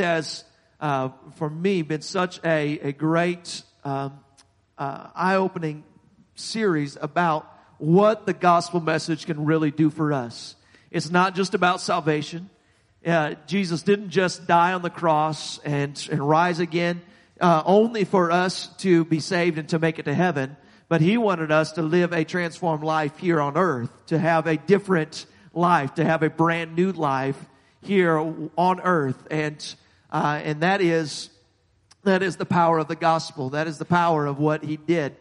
has, for me, been such a great eye-opening series about what the gospel message can really do for us. It's not just about salvation. Jesus didn't just die on the cross and rise again only for us to be saved and to make it to heaven, but he wanted us to live a transformed life here on earth, to have a different life, to have a brand new life here on earth. And that is the power of the gospel. That is the power of what he did.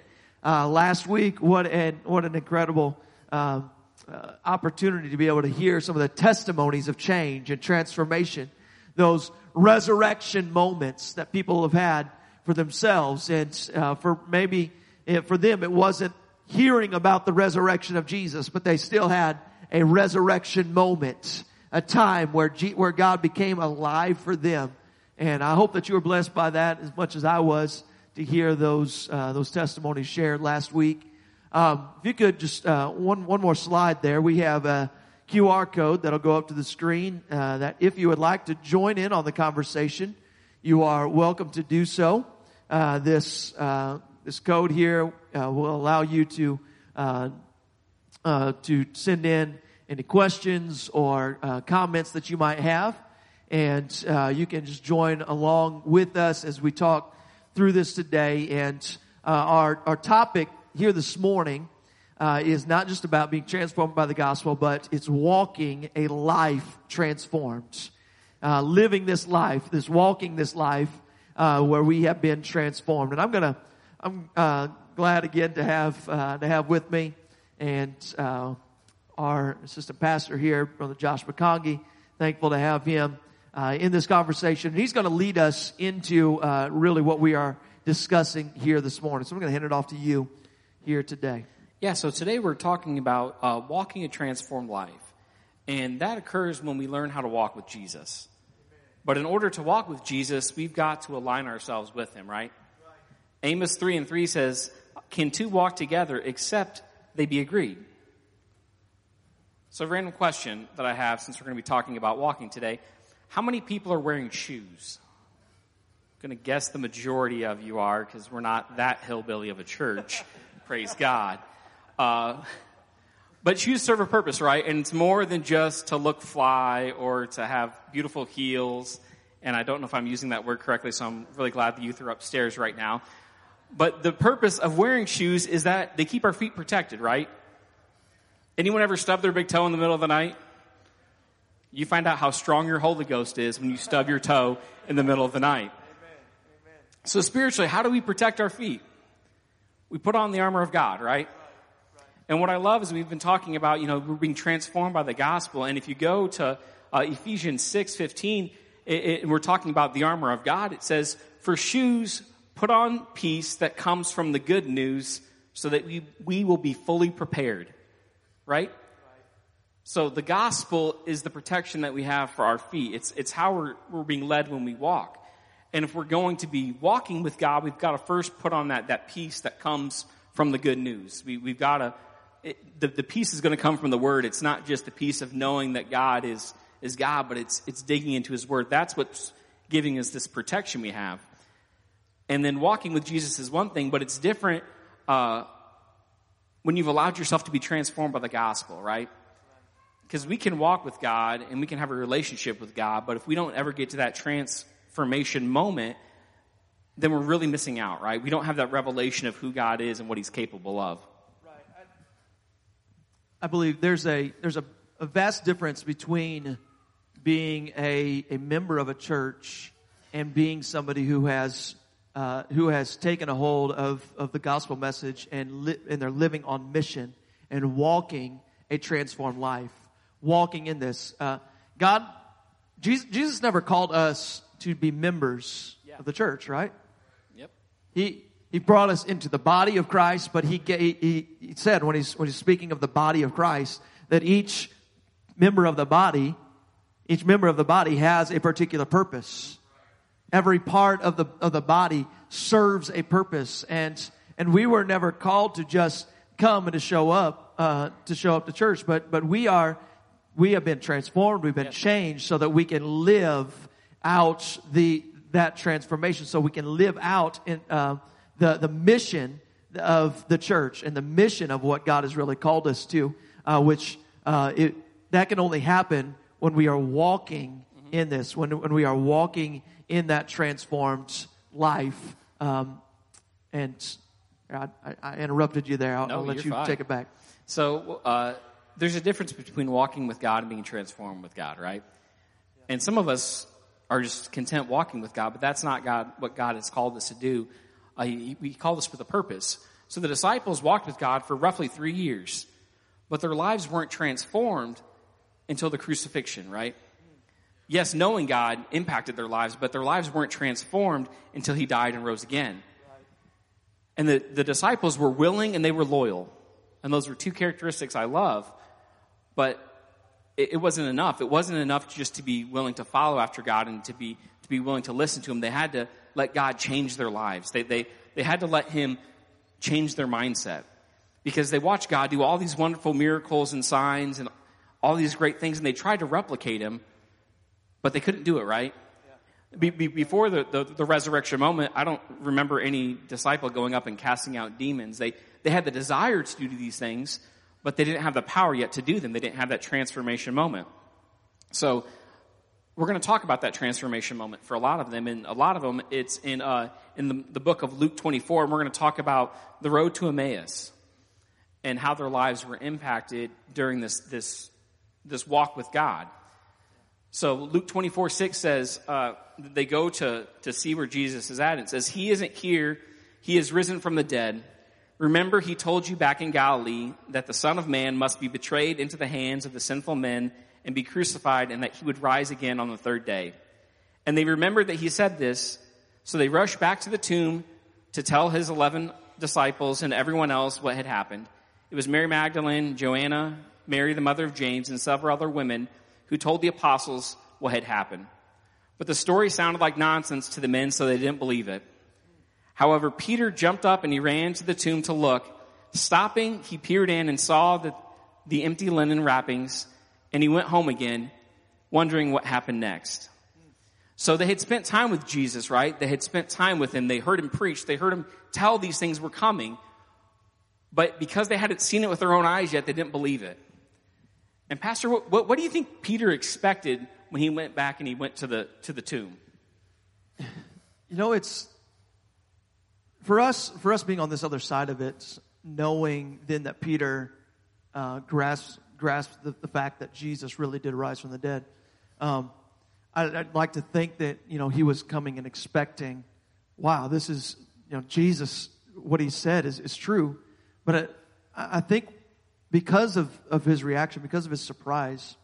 Last week, what an incredible opportunity to be able to hear some of the testimonies of change and transformation, those resurrection moments that people have had for themselves. And for them, it wasn't hearing about the resurrection of Jesus, but they still had a resurrection moment, a time where God became alive for them. And I hope that you were blessed by that as much as I was to hear those testimonies shared last week. If you could just one more slide there. We have a QR code that'll go up to the screen that if you would like to join in on the conversation, you are welcome to do so. This code here will allow you to send in any questions or comments that you might have. And you can just join along with us as we talk through this today. And our topic here this morning is not just about being transformed by the gospel, but it's walking a life transformed. Living this life, where we have been transformed. And I'm glad again to have with me and our assistant pastor here, Brother Josh McConkie. Thankful to have him in this conversation. And he's going to lead us into really what we are discussing here this morning. So I'm going to hand it off to you here today. Yeah, so today we're talking about walking a transformed life. And that occurs when we learn how to walk with Jesus. But in order to walk with Jesus, we've got to align ourselves with him, right? Amos 3:3 says, "Can two walk together except they be agreed?" So a random question that I have, since we're going to be talking about walking today: how many people are wearing shoes? I'm going to guess the majority of you are, because we're not that hillbilly of a church. Praise God. But shoes serve a purpose, right? And it's more than just to look fly or to have beautiful heels. And I don't know if I'm using that word correctly, so I'm really glad the youth are upstairs right now. But the purpose of wearing shoes is that they keep our feet protected, right? Anyone ever stub their big toe in the middle of the night? You find out how strong your Holy Ghost is when you stub your toe in the middle of the night. Amen. Amen. So spiritually, how do we protect our feet? We put on the armor of God, right? And what I love is we've been talking about, we're being transformed by the gospel. And if you go to Ephesians 6:15, and we're talking about the armor of God, it says, "For shoes, put on peace that comes from the good news, so that we will be fully prepared." Right? So the gospel is the protection that we have for our feet. It's how we're being led when we walk. And if we're going to be walking with God, we've got to first put on that peace that comes from the good news. We've got to, the peace is going to come from the word. It's not just the peace of knowing that God is God, but it's digging into his word. That's what's giving us this protection we have. And then walking with Jesus is one thing, but it's different when you've allowed yourself to be transformed by the gospel, right? Because we can walk with God and we can have a relationship with God, but if we don't ever get to that transformation moment, then we're really missing out, right? We don't have that revelation of who God is and what he's capable of. Right. I believe there's a vast difference between being a member of a church and being somebody who has taken a hold of the gospel message and they're living on mission and walking a transformed life, walking in this. Jesus never called us to be members of the church, right? Yep. He brought us into the body of Christ, but he said when he's speaking of the body of Christ that each member of the body has a particular purpose. Every part of the body serves a purpose, and we were never called to just come and to show up to church, but we have been transformed, we've been changed so that we can live out that transformation, so we can live out in the mission of the church and the mission of what God has really called us to, that can only happen when we are walking in this, when we are walking in that transformed life. And I interrupted you there. I'll let you take it back. So there's a difference between walking with God and being transformed with God, right? Yeah. And some of us are just content walking with God, but that's not what God has called us to do. He called us with a purpose. So the disciples walked with God for roughly 3 years, but their lives weren't transformed until the crucifixion, right? Yes, knowing God impacted their lives, but their lives weren't transformed until he died and rose again. And the disciples were willing and they were loyal. And those were two characteristics I love, but it wasn't enough. It wasn't enough just to be willing to follow after God and to be willing to listen to him. They had to let God change their lives. They had to let him change their mindset, because they watched God do all these wonderful miracles and signs and all these great things, and they tried to replicate him, but they couldn't do it, right? Yeah. Before the resurrection moment, I don't remember any disciple going up and casting out demons. They had the desire to do these things, but they didn't have the power yet to do them. They didn't have that transformation moment. So we're going to talk about that transformation moment for a lot of them. And a lot of them, it's in the book of Luke 24, and we're going to talk about the road to Emmaus and how their lives were impacted during this walk with God. So Luke 24:6 says they go to see where Jesus is at. It says, "He isn't here. He is risen from the dead. Remember, he told you back in Galilee that the Son of Man must be betrayed into the hands of the sinful men and be crucified, and that he would rise again on the third day." And they remembered that he said this, so they rushed back to the tomb to tell his 11 disciples and everyone else what had happened. It was Mary Magdalene, Joanna, Mary the mother of James, and several other women who told the apostles what had happened. But the story sounded like nonsense to the men, so they didn't believe it. However, Peter jumped up and he ran to the tomb to look. Stopping, he peered in and saw the empty linen wrappings, and he went home again, wondering what happened next. So they had spent time with Jesus, right? They had spent time with him. They heard him preach. They heard him tell these things were coming. But because they hadn't seen it with their own eyes yet, they didn't believe it. And Pastor, what do you think Peter expected when he went back and he went to the tomb? You know, it's for us being on this other side of it, knowing then that Peter grasped the fact that Jesus really did rise from the dead. I'd like to think that, you know, he was coming and expecting, wow, this is, you know, Jesus, what he said is true. But I think, because of his reaction, because of his surprise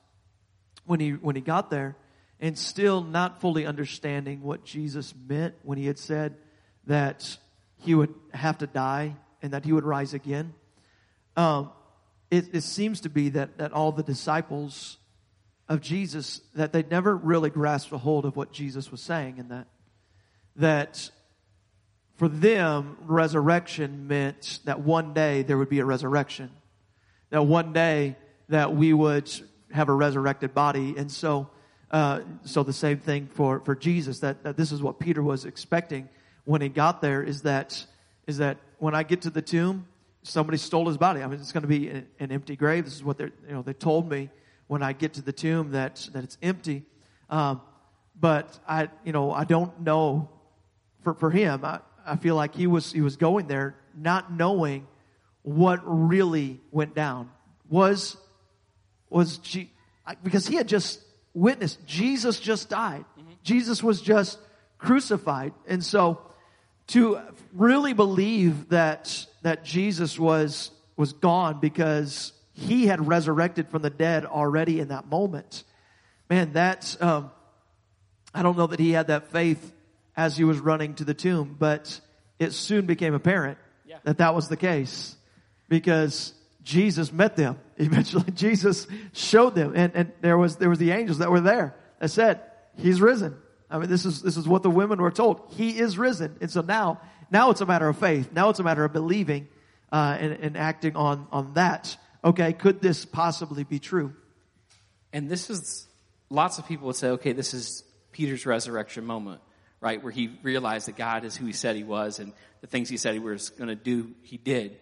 when he got there, and still not fully understanding what Jesus meant when he had said that he would have to die and that he would rise again, it seems to be that all the disciples of Jesus, that they never really grasped a hold of what Jesus was saying, and that for them, resurrection meant that one day there would be a resurrection. That one day that we would have a resurrected body. And so the same thing for Jesus, that this is what Peter was expecting when he got there, is that when I get to the tomb, somebody stole his body. I mean, it's going to be an empty grave. This is what they told me when I get to the tomb, that it's empty. But I don't know for him. I feel like he was going there not knowing what really went down. Because he had just witnessed, Jesus just died. Mm-hmm. Jesus was just crucified. And so to really believe that Jesus was gone because he had resurrected from the dead already in that moment, man, that's, I don't know that he had that faith as he was running to the tomb, but it soon became apparent that was the case. Because Jesus met them. Eventually, Jesus showed them. And there was the angels that were there that said, he's risen. I mean, this is what the women were told. He is risen. And so now it's a matter of faith. Now it's a matter of believing, and acting on that. Okay, could this possibly be true? And this is, lots of people would say, okay, this is Peter's resurrection moment, right, where he realized that God is who he said he was, and the things he said he was going to do, he did.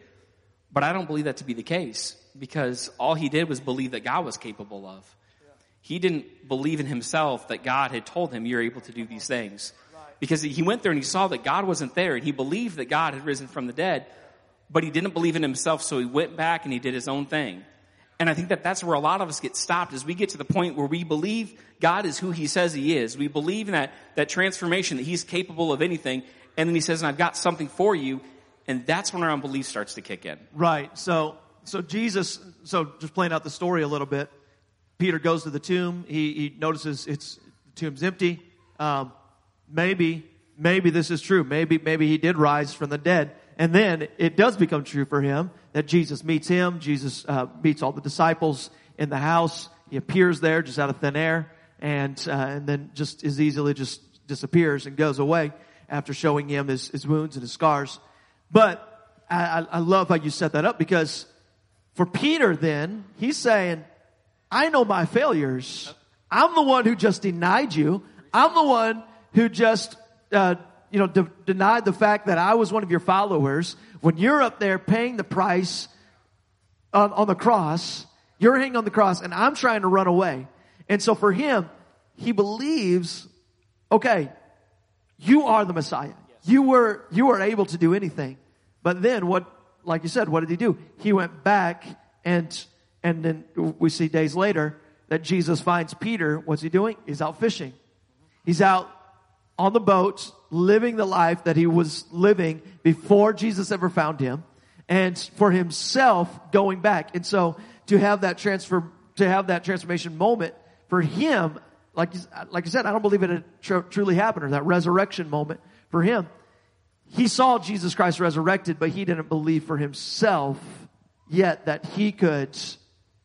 But I don't believe that to be the case, because all he did was believe that God was capable of. Yeah. He didn't believe in himself that God had told him, you're able to do these things. Right. Because he went there and he saw that God wasn't there, and he believed that God had risen from the dead, but he didn't believe in himself, so he went back and he did his own thing. And I think that that's where a lot of us get stopped, is we get to the point where we believe God is who he says he is. We believe in that transformation, that he's capable of anything, and then he says, and I've got something for you, and that's when our unbelief starts to kick in. Right. So just playing out the story a little bit, Peter goes to the tomb. He notices the tomb's empty. Maybe this is true. Maybe he did rise from the dead. And then it does become true for him that Jesus meets him. Jesus meets all the disciples in the house. He appears there just out of thin air, and then just as easily just disappears and goes away after showing him his wounds and his scars. But I love how you set that up, because for Peter then, he's saying, I know my failures. I'm the one who just denied you. I'm the one who just denied the fact that I was one of your followers. When you're up there paying the price on the cross, you're hanging on the cross, and I'm trying to run away. And so for him, he believes, okay, you are the Messiah. You were able to do anything. But then like you said, what did he do? He went back, and then we see days later that Jesus finds Peter. What's he doing? He's out fishing. He's out on the boat, living the life that he was living before Jesus ever found him, and for himself going back. And so to have that transformation moment for him, like I said, I don't believe it had truly happened, or that resurrection moment for him. He saw Jesus Christ resurrected, but he didn't believe for himself yet that he could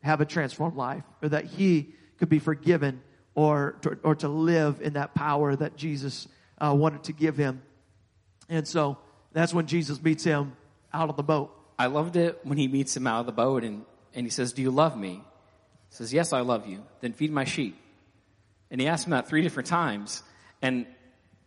have a transformed life, or that he could be forgiven, or to live in that power that Jesus wanted to give him. And so that's when Jesus meets him out of the boat. I loved it when he meets him out of the boat, and he says, do you love me? He says, yes, I love you. Then feed my sheep. And he asked him that 3 different times. And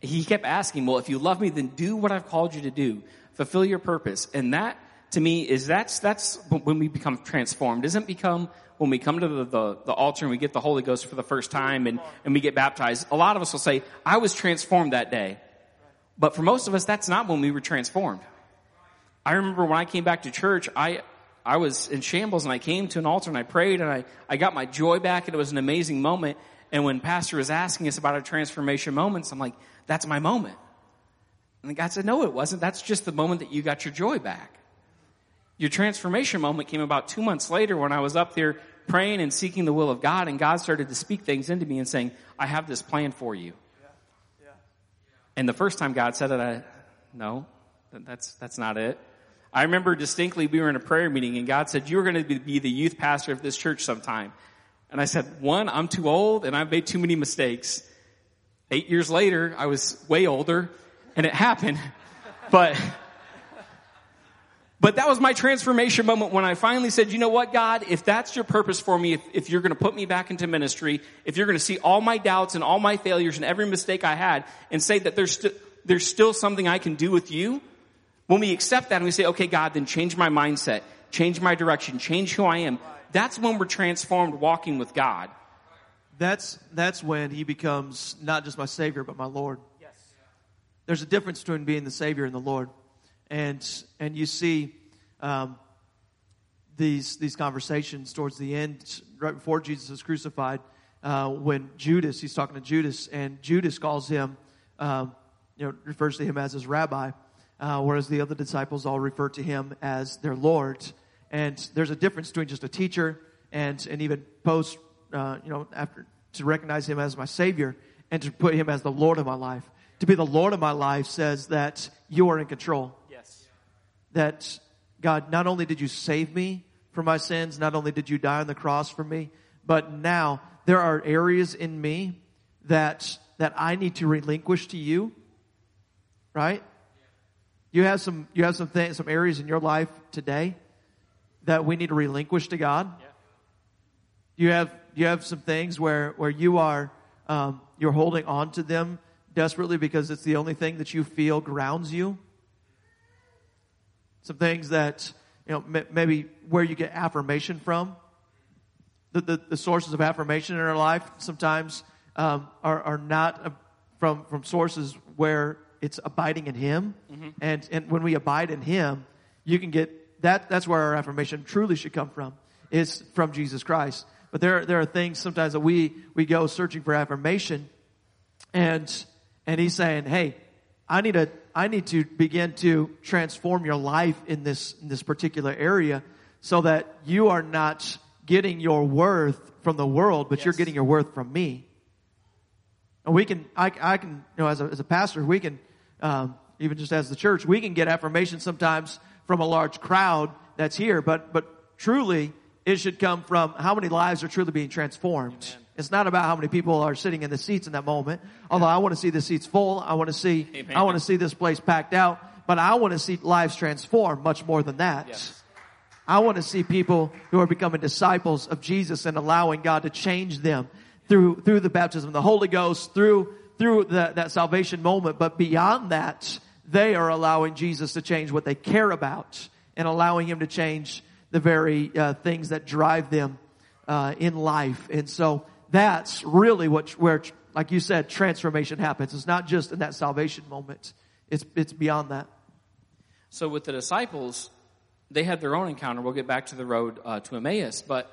he kept asking, well, if you love me, then do what I've called you to do. Fulfill your purpose. And that, to me, is that's when we become transformed. It doesn't become when we come to the altar and we get the Holy Ghost for the first time and we get baptized. A lot of us will say, I was transformed that day. But for most of us, that's not when we were transformed. I remember when I came back to church, I was in shambles, and I came to an altar and I prayed, and I got my joy back, and it was an amazing moment. And when Pastor was asking us about our transformation moments, I'm like, that's my moment. And the guy said, no, it wasn't. That's just the moment that you got your joy back. Your transformation moment came about 2 months later when I was up there praying and seeking the will of God, and God started to speak things into me and saying, I have this plan for you. Yeah. Yeah. And the first time God said it, that's not it. I remember distinctly we were in a prayer meeting, and God said, you're going to be the youth pastor of this church sometime. And I said, 1, I'm too old, and I've made too many mistakes. 8 years later, I was way older, and it happened. But that was my transformation moment when I finally said, you know what, God, if that's your purpose for me, if you're going to put me back into ministry, if you're going to see all my doubts and all my failures and every mistake I had and say that there's still something I can do with you, when we accept that and we say, okay, God, then change my mindset, change my direction, change who I am, that's when we're transformed walking with God. That's when he becomes not just my Savior, but my Lord. Yes. There's a difference between being the Savior and the Lord. And you see these conversations towards the end, right before Jesus was crucified, when Judas, he's talking to Judas, and Judas calls him, refers to him as his rabbi, whereas the other disciples all refer to him as their Lord. And there's a difference between just a teacher and even after to recognize him as my Savior and to put him as the Lord of my life. To be the Lord of my life says that you are in control. Yes. That God, not only did you save me from my sins, not only did you die on the cross for me, but now there are areas in me that I need to relinquish to you. Right? You have some areas in your life today that we need to relinquish to God. Yeah. You have some things where you are You're holding on to them desperately because it's the only thing that you feel grounds you. Some things that, you know, maybe where you get affirmation from. The sources of affirmation in our life sometimes are not from sources where it's abiding in Him. Mm-hmm. And when we abide in Him, you can get that. That's where our affirmation truly should come from. It's from Jesus Christ. But there are things sometimes that we go searching for affirmation, and He's saying, "Hey, I need to begin to transform your life in this particular area, so that you are not getting your worth from the world, but you're getting your worth from me." And I can, you know, as a pastor, we can, even just as the church, we can get affirmation sometimes from a large crowd that's here, but truly it should come from how many lives are truly being transformed. Amen. It's not about how many people are sitting in the seats in that moment. Although I want to see the seats full. I want to see this place packed out, but I want to see lives transformed much more than that. Yes. I want to see people who are becoming disciples of Jesus and allowing God to change them through the baptism of the Holy Ghost, through that salvation moment. But beyond that, they are allowing Jesus to change what they care about and allowing Him to change the very things that drive them in life. And so that's really where, like you said, transformation happens. It's not just in that salvation moment. It's beyond that. So with the disciples, they had their own encounter. We'll get back to the road to Emmaus. But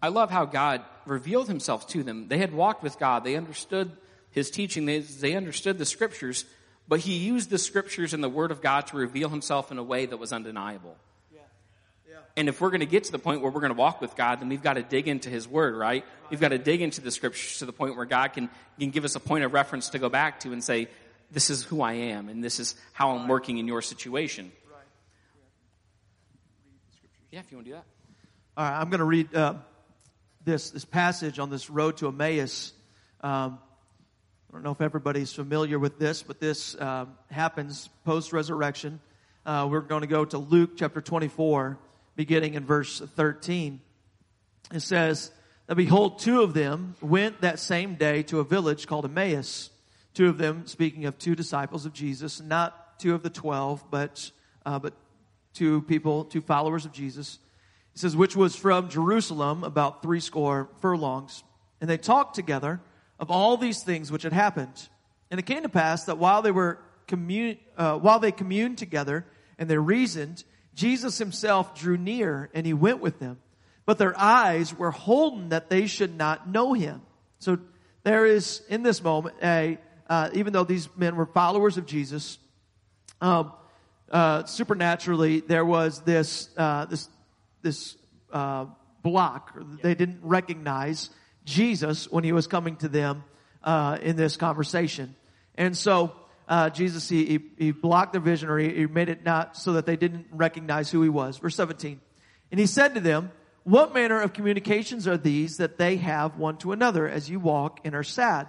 I love how God revealed Himself to them. They had walked with God. They understood His teaching. They understood the Scriptures. But He used the Scriptures and the Word of God to reveal Himself in a way that was undeniable. Yeah. Yeah. And if we're going to get to the point where we're going to walk with God, then we've got to dig into His Word, right? We've got to dig into the Scriptures to the point where God can give us a point of reference to go back to and say, this is who I am, and this is how I'm working in your situation. Yeah, if you want to do that. All right, I'm going to read this passage on this road to Emmaus. I don't know if everybody's familiar with this, but this happens post-resurrection. We're going to go to Luke chapter 24, beginning in verse 13. It says, "Now behold, two of them went that same day to a village called Emmaus. Two of them," speaking of two disciples of Jesus, not two of the 12, but two people, two followers of Jesus. He says, "which was from Jerusalem about 60 furlongs. And they talked together of all these things which had happened. And it came to pass that while they were communed together and they reasoned, Jesus Himself drew near and He went with them. But their eyes were holden that they should not know Him." So there is in this moment even though these men were followers of Jesus, supernaturally, there was this block. They didn't recognize Jesus when He was coming to them in this conversation, and so Jesus he blocked their vision, or he made it not so that they didn't recognize who He was. Verse 17, "And He said to them, what manner of communications are these that they have one to another as you walk and are sad?"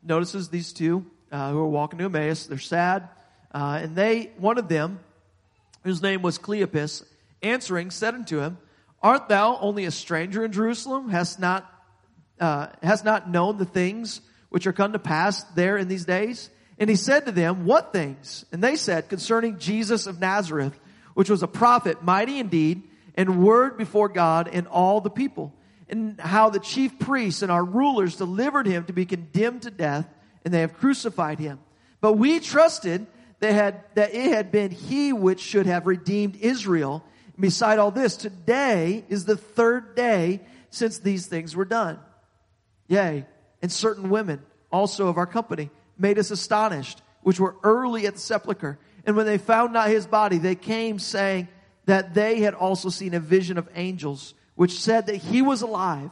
Notices these two who are walking to Emmaus. They're sad. And one of them, whose name was Cleopas, answering, said unto Him, "Art thou only a stranger in Jerusalem? Hast not known the things which are come to pass there in these days?" And He said to them, "What things?" And they said, "Concerning Jesus of Nazareth, which was a prophet, mighty in deed, and word before God and all the people, and how the chief priests and our rulers delivered Him to be condemned to death, and they have crucified Him. But we trusted that it had been He which should have redeemed Israel. And beside all this, today is the third day since these things were done. Yea, and certain women also of our company made us astonished, which were early at the sepulchre. And when they found not His body, they came saying that they had also seen a vision of angels, which said that He was alive.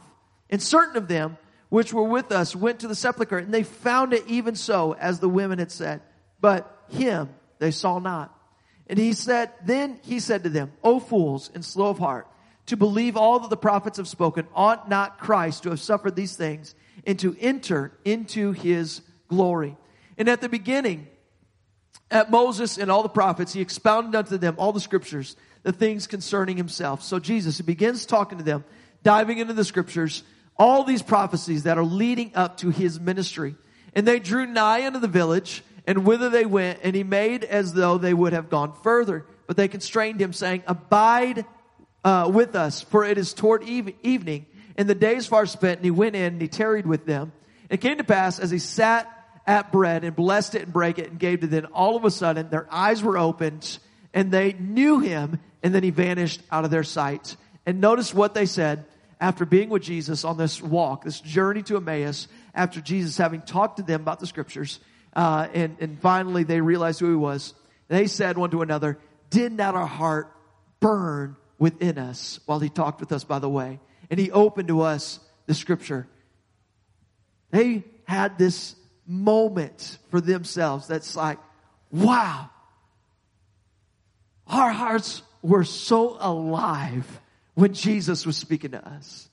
And certain of them which were with us went to the sepulchre, and they found it even so as the women had said, but Him they saw not." And He said to them, "O fools and slow of heart, to believe all that the prophets have spoken, ought not Christ to have suffered these things and to enter into His glory? And at the beginning, at Moses and all the prophets, He expounded unto them all the Scriptures, the things concerning Himself." So Jesus, He begins talking to them, diving into the Scriptures, all these prophecies that are leading up to His ministry. And they drew nigh unto the village, and whither they went, and he made as though they would have gone further. But they constrained him, saying, Abide with us, for it is toward evening, and the day is far spent. And he went in, and he tarried with them. It came to pass, as he sat at bread, and blessed it, and brake it, and gave to them, all of a sudden their eyes were opened, and they knew him, and then he vanished out of their sight. And notice what they said after being with Jesus on this walk, this journey to Emmaus, after Jesus having talked to them about the scriptures, and finally they realized who he was. They said one to another, Did not our heart burn within us while he talked with us by the way? And he opened to us the scripture. They had this moment for themselves that's like, wow, our hearts were so alive when Jesus was speaking to us.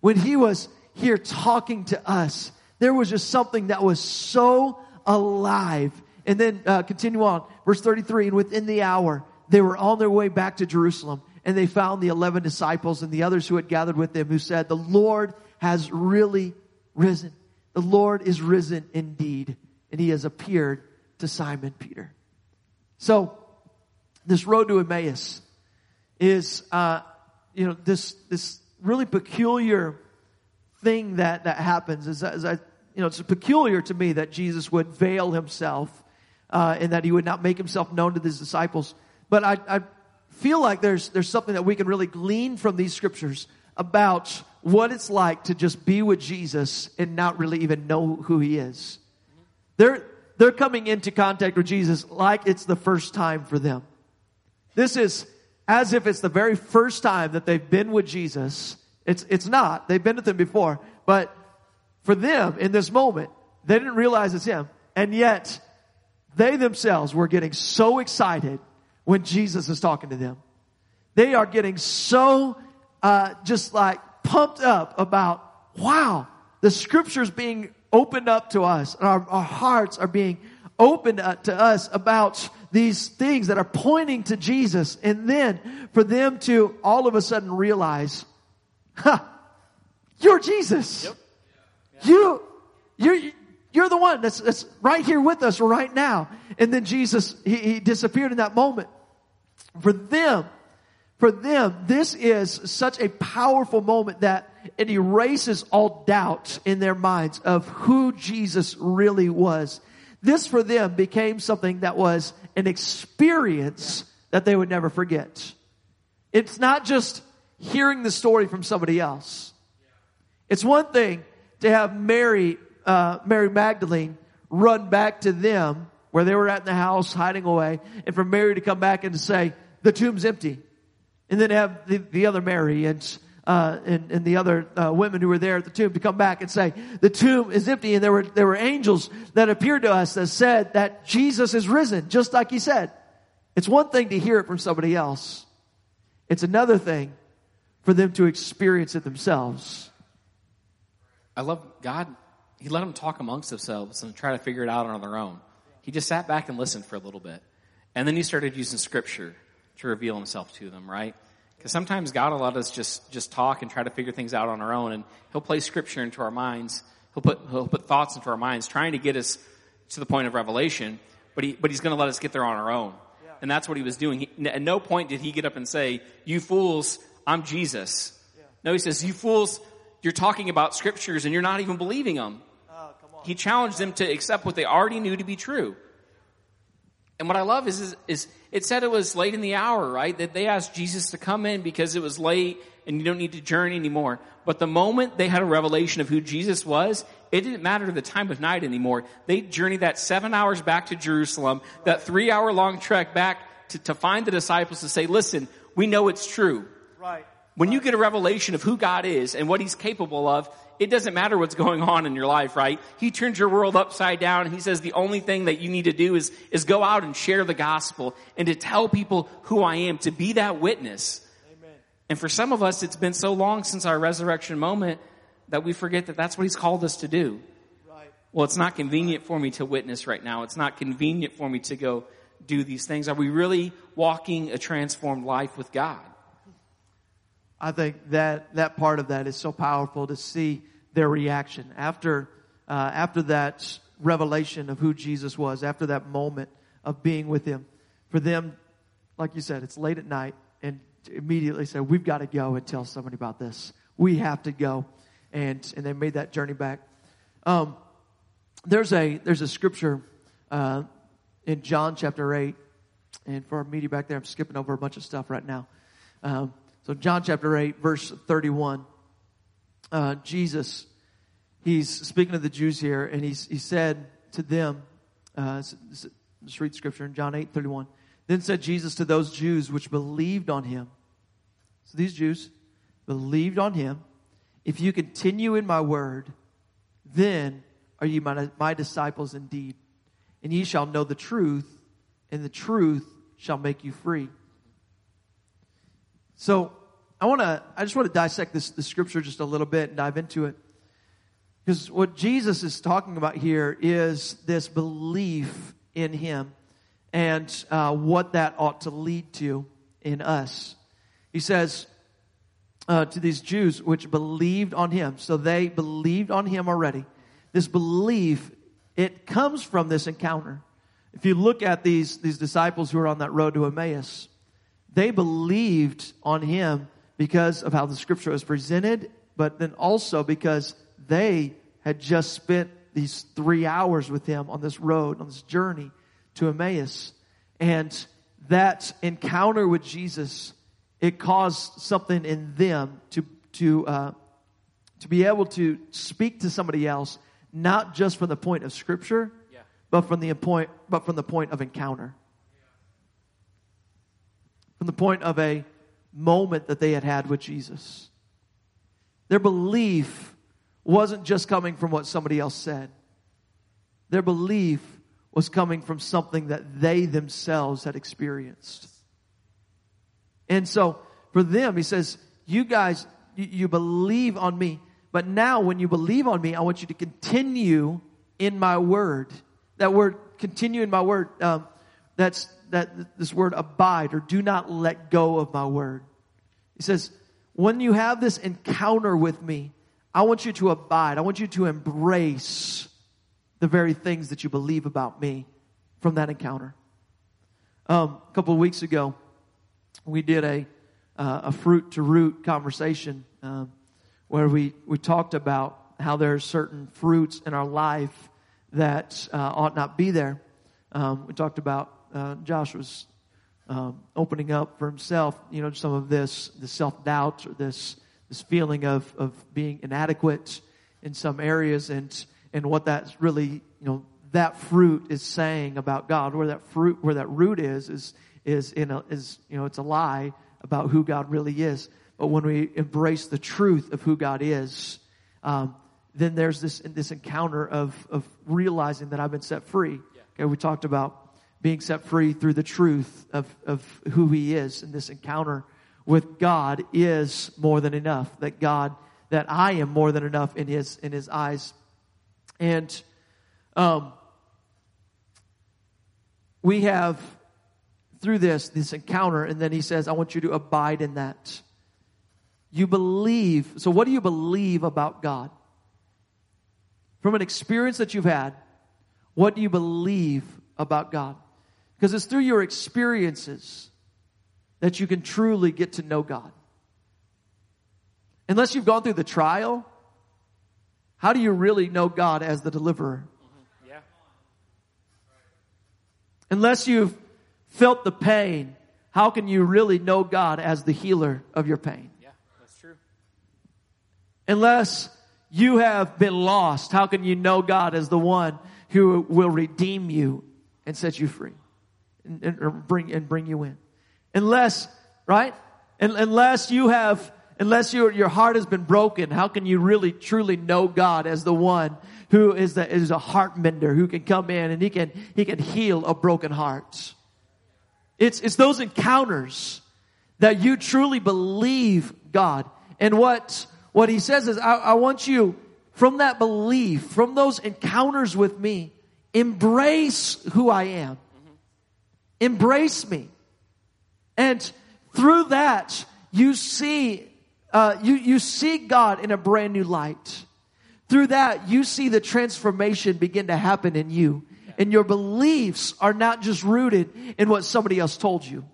When he was here talking to us, there was just something that was so alive. And then continue on, verse 33, and within the hour, they were on their way back to Jerusalem, and they found the 11 disciples and the others who had gathered with them, who said, The Lord has really risen. The Lord is risen indeed, and he has appeared to Simon Peter. So, this road to Emmaus is, this really peculiar thing that happens. It's peculiar to me that Jesus would veil himself and that he would not make himself known to his disciples. But I feel like there's something that we can really glean from these scriptures about what it's like to just be with Jesus and not really even know who he is. They're coming into contact with Jesus like it's the first time for them. This is as if it's the very first time that they've been with Jesus. It's not. They've been with him before. But for them, in this moment, they didn't realize it's him. And yet, they themselves were getting so excited when Jesus is talking to them. They are getting so just like pumped up about, wow, the scripture's being opened up to us, and our hearts are being opened up to us about these things that are pointing to Jesus. And then for them to all of a sudden realize, you're Jesus. Yep. Yeah. You're the one that's right here with us right now. And then Jesus, he disappeared in that moment. For them, this is such a powerful moment that it erases all doubt in their minds of who Jesus really was. This for them became something that was an experience that they would never forget. It's not just hearing the story from somebody else. It's one thing to have Mary Magdalene run back to them where they were at in the house hiding away, and for Mary to come back and to say, the tomb's empty. And then have the other Mary and the other women who were there at the tomb to come back and say, the tomb is empty, and there were angels that appeared to us that said that Jesus is risen, just like he said. It's one thing to hear it from somebody else. It's another thing for them to experience it themselves. I love God. He let them talk amongst themselves and try to figure it out on their own. He just sat back and listened for a little bit. And then he started using scripture to reveal himself to them, right? Because sometimes God will let us just talk and try to figure things out on our own, and he'll place scripture into our minds. He'll put thoughts into our minds, trying to get us to the point of revelation, but he's going to let us get there on our own. Yeah. And that's what he was doing. At no point did he get up and say, you fools, I'm Jesus. Yeah. No, he says, you fools, you're talking about scriptures and you're not even believing them. Oh, come on. He challenged them to accept what they already knew to be true. And what I love is it said it was late in the hour, right? That they asked Jesus to come in because it was late and you don't need to journey anymore. But the moment they had a revelation of who Jesus was, it didn't matter the time of night anymore. They journeyed that 7 hours back to Jerusalem, that 3-hour-long trek back to find the disciples to say, listen, we know it's true. Right. When you get a revelation of who God is and what he's capable of, it doesn't matter what's going on in your life, right? He turns your world upside down, and he says the only thing that you need to do is go out and share the gospel and to tell people who I am, to be that witness. Amen. And for some of us, it's been so long since our resurrection moment that we forget that that's what he's called us to do. Right. Well, it's not convenient for me to witness right now. It's not convenient for me to go do these things. Are we really walking a transformed life with God? I think that part of that is so powerful to see their reaction after that revelation of who Jesus was after that moment of being with him. For them, like you said, it's late at night and immediately said, we've got to go and tell somebody about this. We have to go. And they made that journey back. There's a scripture in John chapter 8. And for our media back there, I'm skipping over a bunch of stuff right now. So John chapter 8, verse 31. Jesus, he's speaking to the Jews here, and he said to them, just read scripture in John 8, 31. Then said Jesus to those Jews which believed on him. So these Jews believed on him. If you continue in my word, then are you my disciples indeed. And ye shall know the truth, and the truth shall make you free. So I just want to dissect this scripture just a little bit and dive into it. Because what Jesus is talking about here is this belief in him and what that ought to lead to in us. He says to these Jews which believed on him. So they believed on him already. This belief, it comes from this encounter. If you look at these disciples who are on that road to Emmaus, they believed on him because of how the scripture was presented, but then also because they had just spent these 3 hours with him on this road, on this journey to Emmaus. And that encounter with Jesus, it caused something in them to be able to speak to somebody else, not just from the point of scripture, yeah, but from the point of encounter. From the point of a moment that they had with Jesus. Their belief wasn't just coming from what somebody else said. Their belief was coming from something that they themselves had experienced. And so for them, he says, you guys, you believe on me. But now when you believe on me, I want you to continue in my word. That word, continue in my word, this word abide, or do not let go of my word. He says, when you have this encounter with me, I want you to abide. I want you to embrace the very things that you believe about me from that encounter. A couple of weeks ago, we did a fruit to root conversation where we talked about how there are certain fruits in our life that ought not be there. We talked about Josh was opening up for himself, you know, some of this self-doubt or this feeling of being inadequate in some areas, and what that's really, you know, that fruit is saying about God. Where that root is you know, it's a lie about who God really is. But when we embrace the truth of who God is, then there's this encounter of realizing that I've been set free. Yeah. Okay, we talked about being set free through the truth of who he is. And this encounter with God is more than enough. That I am more than enough in his eyes. And we have, through this encounter, and then he says, I want you to abide in that. You believe. So what do you believe about God? From an experience that you've had, what do you believe about God? Because it's through your experiences that you can truly get to know God. Unless you've gone through the trial, how do you really know God as the deliverer? Mm-hmm. Yeah. Unless you've felt the pain, how can you really know God as the healer of your pain? Yeah, that's true. Unless you have been lost, how can you know God as the one who will redeem you and set you free? And bring you in, unless your heart has been broken. How can you really truly know God as the one who is a heart mender, who can come in and he can heal a broken heart? It's those encounters that you truly believe God. And what he says is, I want you, from that belief, from those encounters with me, embrace who I am. Embrace me. And through that, you see God in a brand new light. Through that, you see the transformation begin to happen in you. And your beliefs are not just rooted in what somebody else told you.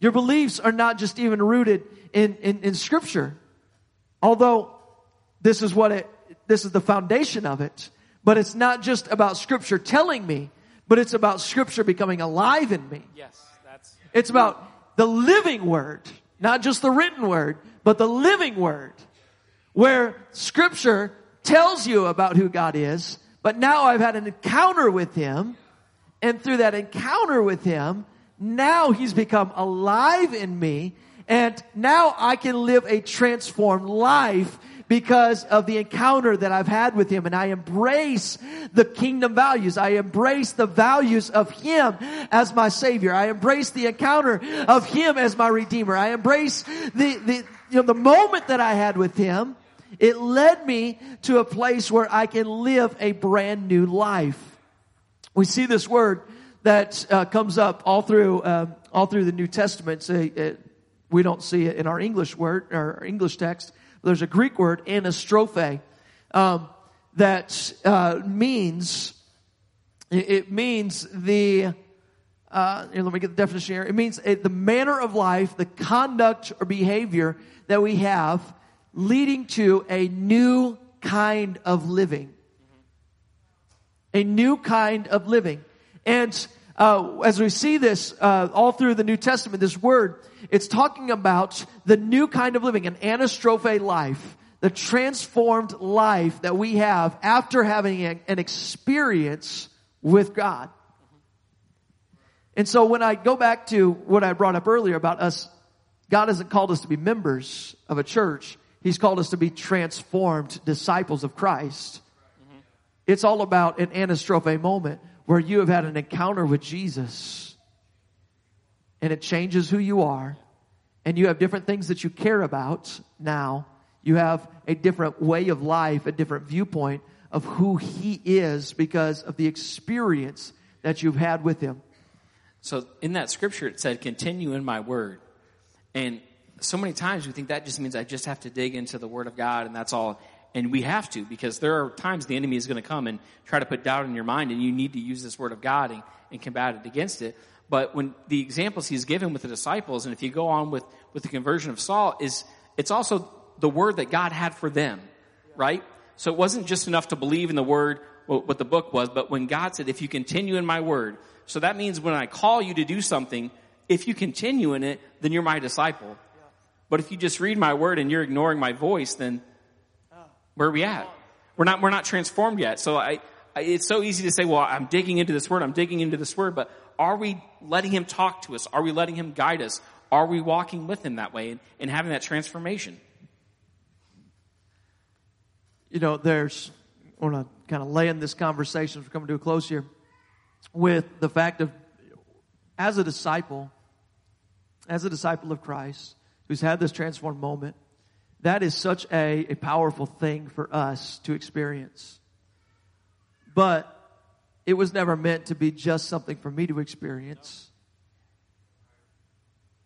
Your beliefs are not just even rooted in Scripture. Although this is what this is the foundation of it. But it's not just about Scripture telling me, but it's about Scripture becoming alive in me. Yes, it's about the living Word, not just the written Word, but the living Word, where Scripture tells you about who God is, but now I've had an encounter with Him, and through that encounter with Him, now He's become alive in me, and now I can live a transformed life because of the encounter that I've had with Him. And I embrace the kingdom values. I embrace the values of Him as my Savior. I embrace the encounter of Him as my Redeemer. I embrace the moment that I had with Him. It led me to a place where I can live a brand new life. We see this word that comes up all through the New Testament. So we don't see it in our English word or our English text. There's a Greek word, anastrophe, that means, it means the, here, let me get the definition here. It means the manner of life, the conduct or behavior that we have leading to a new kind of living. A new kind of living. And as we see this all through the New Testament, this word, it's talking about the new kind of living, an anastrophe life, the transformed life that we have after having an experience with God. And so when I go back to what I brought up earlier about us, God hasn't called us to be members of a church. He's called us to be transformed disciples of Christ. It's all about an anastrophe moment where you have had an encounter with Jesus. And it changes who you are. And you have different things that you care about now. You have a different way of life, a different viewpoint of who He is because of the experience that you've had with Him. So in that scripture, it said, continue in my word. And so many times we think that just means I just have to dig into the word of God and that's all. And we have to, because there are times the enemy is going to come and try to put doubt in your mind, and you need to use this word of God and combat it against it. But when the examples he's given with the disciples, and if you go on with the conversion of Saul, it's also the word that God had for them, right? So it wasn't just enough to believe in the word, what the book was, but when God said, if you continue in my word. So that means when I call you to do something, if you continue in it, then you're my disciple. But if you just read my word and you're ignoring my voice, then where are we at? We're not transformed yet. So it's so easy to say, well, I'm digging into this word, but are we letting him talk to us? Are we letting him guide us? Are we walking with him that way and having that transformation? We're not kind of laying this conversation, we're coming to a close here, with the fact of, as a disciple of Christ, who's had this transformed moment, that is such a powerful thing for us to experience. But it was never meant to be just something for me to experience.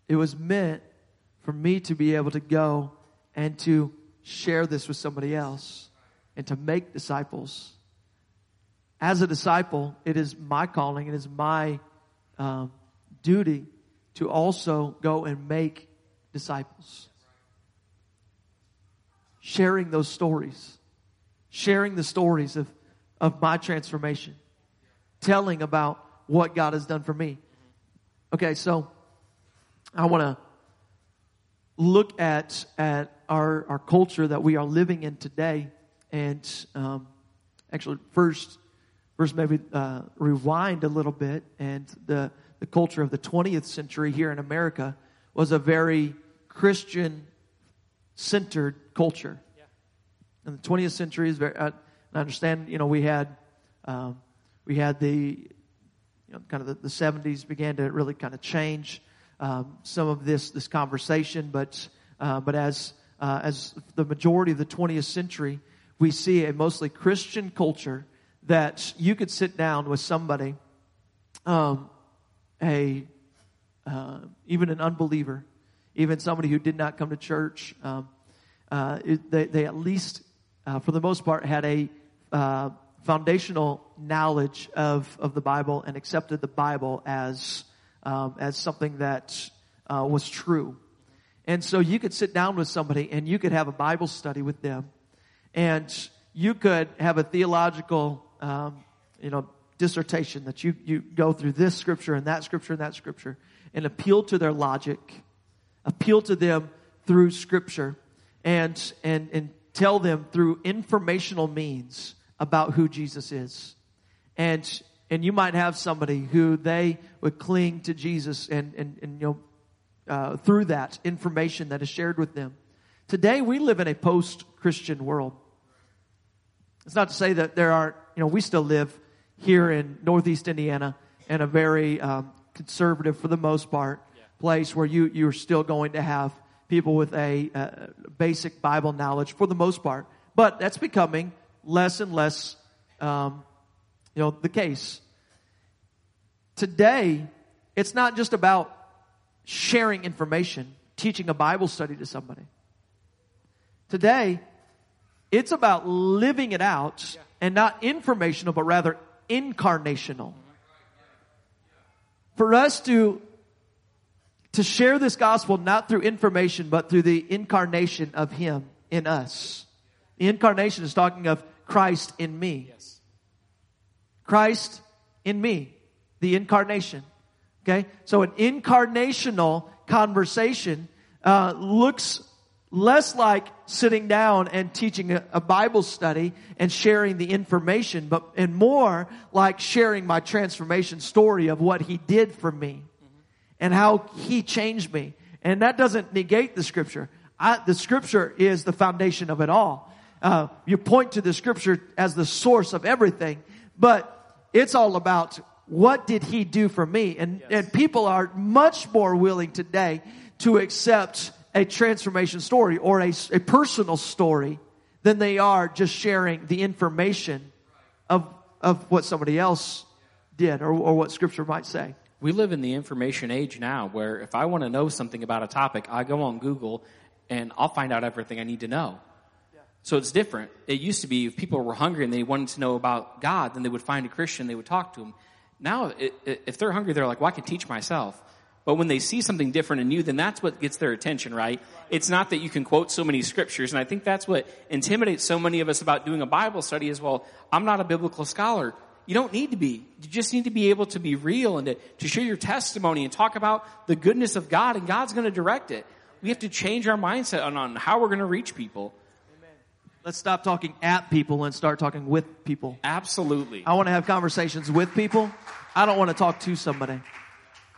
It was meant for me to be able to go and to share this with somebody else and to make disciples. As a disciple, it is my calling, it is my duty to also go and make disciples. Sharing those stories. Sharing the stories of my transformation. Telling about what God has done for me. Okay, so I want to look at our culture that we are living in today, and actually first maybe rewind a little bit. And the culture of the 20th century here in America was a very Christian-centered culture. Yeah. And the 20th century is very. I understand. We had the. Kind of the 70s began to really kind of change some of this conversation, but as the majority of the 20th century, we see a mostly Christian culture that you could sit down with somebody, even an unbeliever, even somebody who did not come to church. They at least for the most part, had a foundational knowledge of the Bible and accepted the Bible as something that was true. And so you could sit down with somebody and you could have a Bible study with them, and you could have a theological, dissertation that you go through this scripture and that scripture and that scripture and appeal to their logic, appeal to them through scripture, and tell them through informational means about who Jesus is. And you might have somebody who they would cling to Jesus and through that information that is shared with them. Today, we live in a post-Christian world. It's not to say that there aren't, we still live here in Northeast Indiana in a very conservative, for the most part, place where you're still going to have people with a basic Bible knowledge for the most part. But that's becoming less and less, the case. Today, it's not just about sharing information, teaching a Bible study to somebody. Today, it's about living it out and not informational, but rather incarnational. For us to share this gospel, not through information, but through the incarnation of Him in us. The incarnation is talking of Christ in me. Yes. Christ in me, the incarnation. Okay? So an incarnational conversation looks less like sitting down and teaching a Bible study and sharing the information, and more like sharing my transformation story of what He did for me and how He changed me. And that doesn't negate the Scripture. The Scripture is the foundation of it all. You point to the Scripture as the source of everything, but it's all about what did He do for me. And people are much more willing today to accept a transformation story or a personal story than they are just sharing the information of what somebody else did or what Scripture might say. We live in the information age now, where if I want to know something about a topic, I go on Google and I'll find out everything I need to know. Yeah. So it's different. It used to be if people were hungry and they wanted to know about God, then they would find a Christian, they would talk to him. Now, if they're hungry, they're like, well, I can teach myself. But when they see something different in you, then that's what gets their attention, right? It's not that you can quote so many scriptures, and I think that's what intimidates so many of us about doing a Bible study as well. I'm not a biblical scholar. You don't need to be. You just need to be able to be real and to share your testimony and talk about the goodness of God, and God's going to direct it. We have to change our mindset on how we're going to reach people. Amen. Let's stop talking at people and start talking with people. Absolutely. I want to have conversations with people. I don't want to talk to somebody.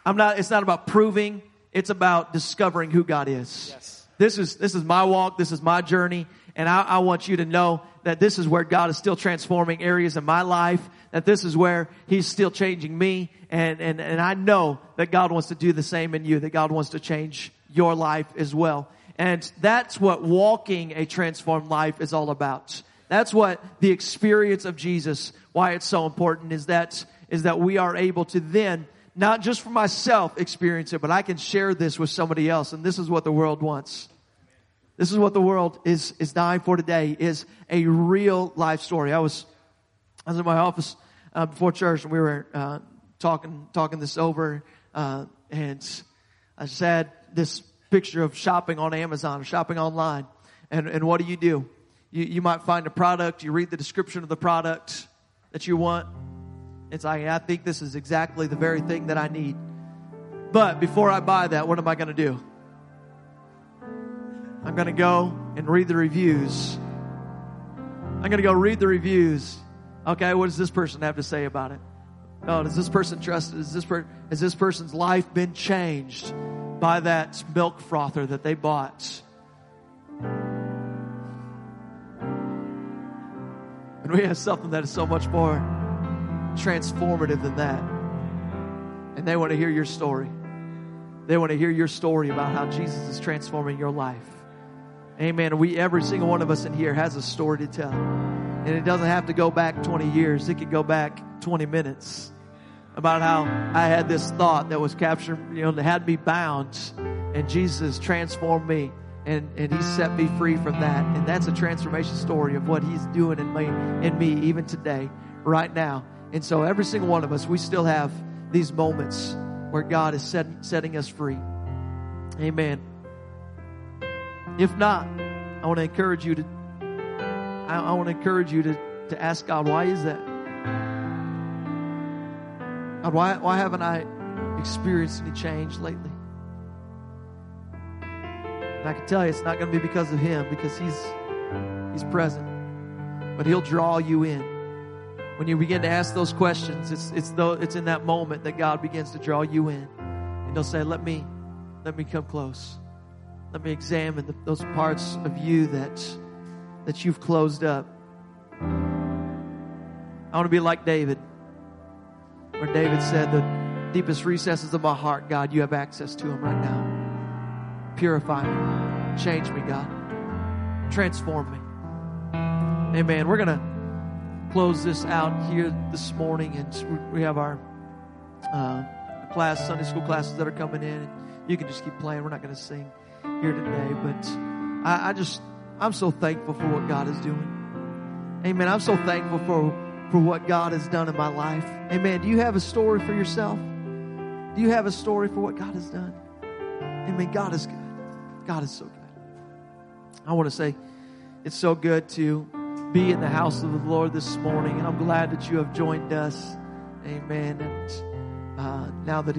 It's not about proving. It's about discovering who God is. Yes. This is my walk. This is my journey. And I want you to know that this is where God is still transforming areas in my life. That this is where He's still changing me. And I know that God wants to do the same in you. That God wants to change your life as well. And that's what walking a transformed life is all about. That's what the experience of Jesus, why it's so important, is that we are able to then, not just for myself, experience it, but I can share this with somebody else. And this is what the world wants. This is what the world is dying for today, is a real life story. I was in my office before church, and we were talking this over, and I said this picture of shopping on Amazon or shopping online. And what do? You might find a product. You read the description of the product that you want. It's like, I think this is exactly the very thing that I need. But before I buy that, what am I going to do? I'm going to go and read the reviews. Okay, what does this person have to say about it? Oh, does this person trust it? Has this person's life been changed by that milk frother that they bought? And we have something that is so much more transformative than that. And they want to hear your story. They want to hear your story about how Jesus is transforming your life. Amen. Every single one of us in here has a story to tell. And it doesn't have to go back 20 years. It could go back 20 minutes about how I had this thought that was captured, that had me bound, and Jesus transformed me And he set me free from that. And that's a transformation story of what he's doing in me even today, right now. And so every single one of us, we still have these moments where God is setting us free. Amen. If not, I want to encourage you to I want to encourage you to ask God, why is that? God, why haven't I experienced any change lately? And I can tell you it's not going to be because of him, because he's present. But he'll draw you in. When you begin to ask those questions, it's in that moment that God begins to draw you in. And he'll say, let me come close. Let me examine those parts of you that you've closed up. I want to be like David, where David said, the deepest recesses of my heart, God, you have access to them right now. Purify me. Change me, God. Transform me. Amen. We're going to close this out here this morning, and we have our Sunday school classes that are coming in. You can just keep playing. We're not going to sing here today, but I'm so thankful for what God is doing. Amen. I'm so thankful for what God has done in my life. Amen. Do you have a story for yourself? Do you have a story for what God has done? Amen. God is good. God is so good. I want to say it's so good to be in the house of the Lord this morning, and I'm glad that you have joined us. Amen. And now that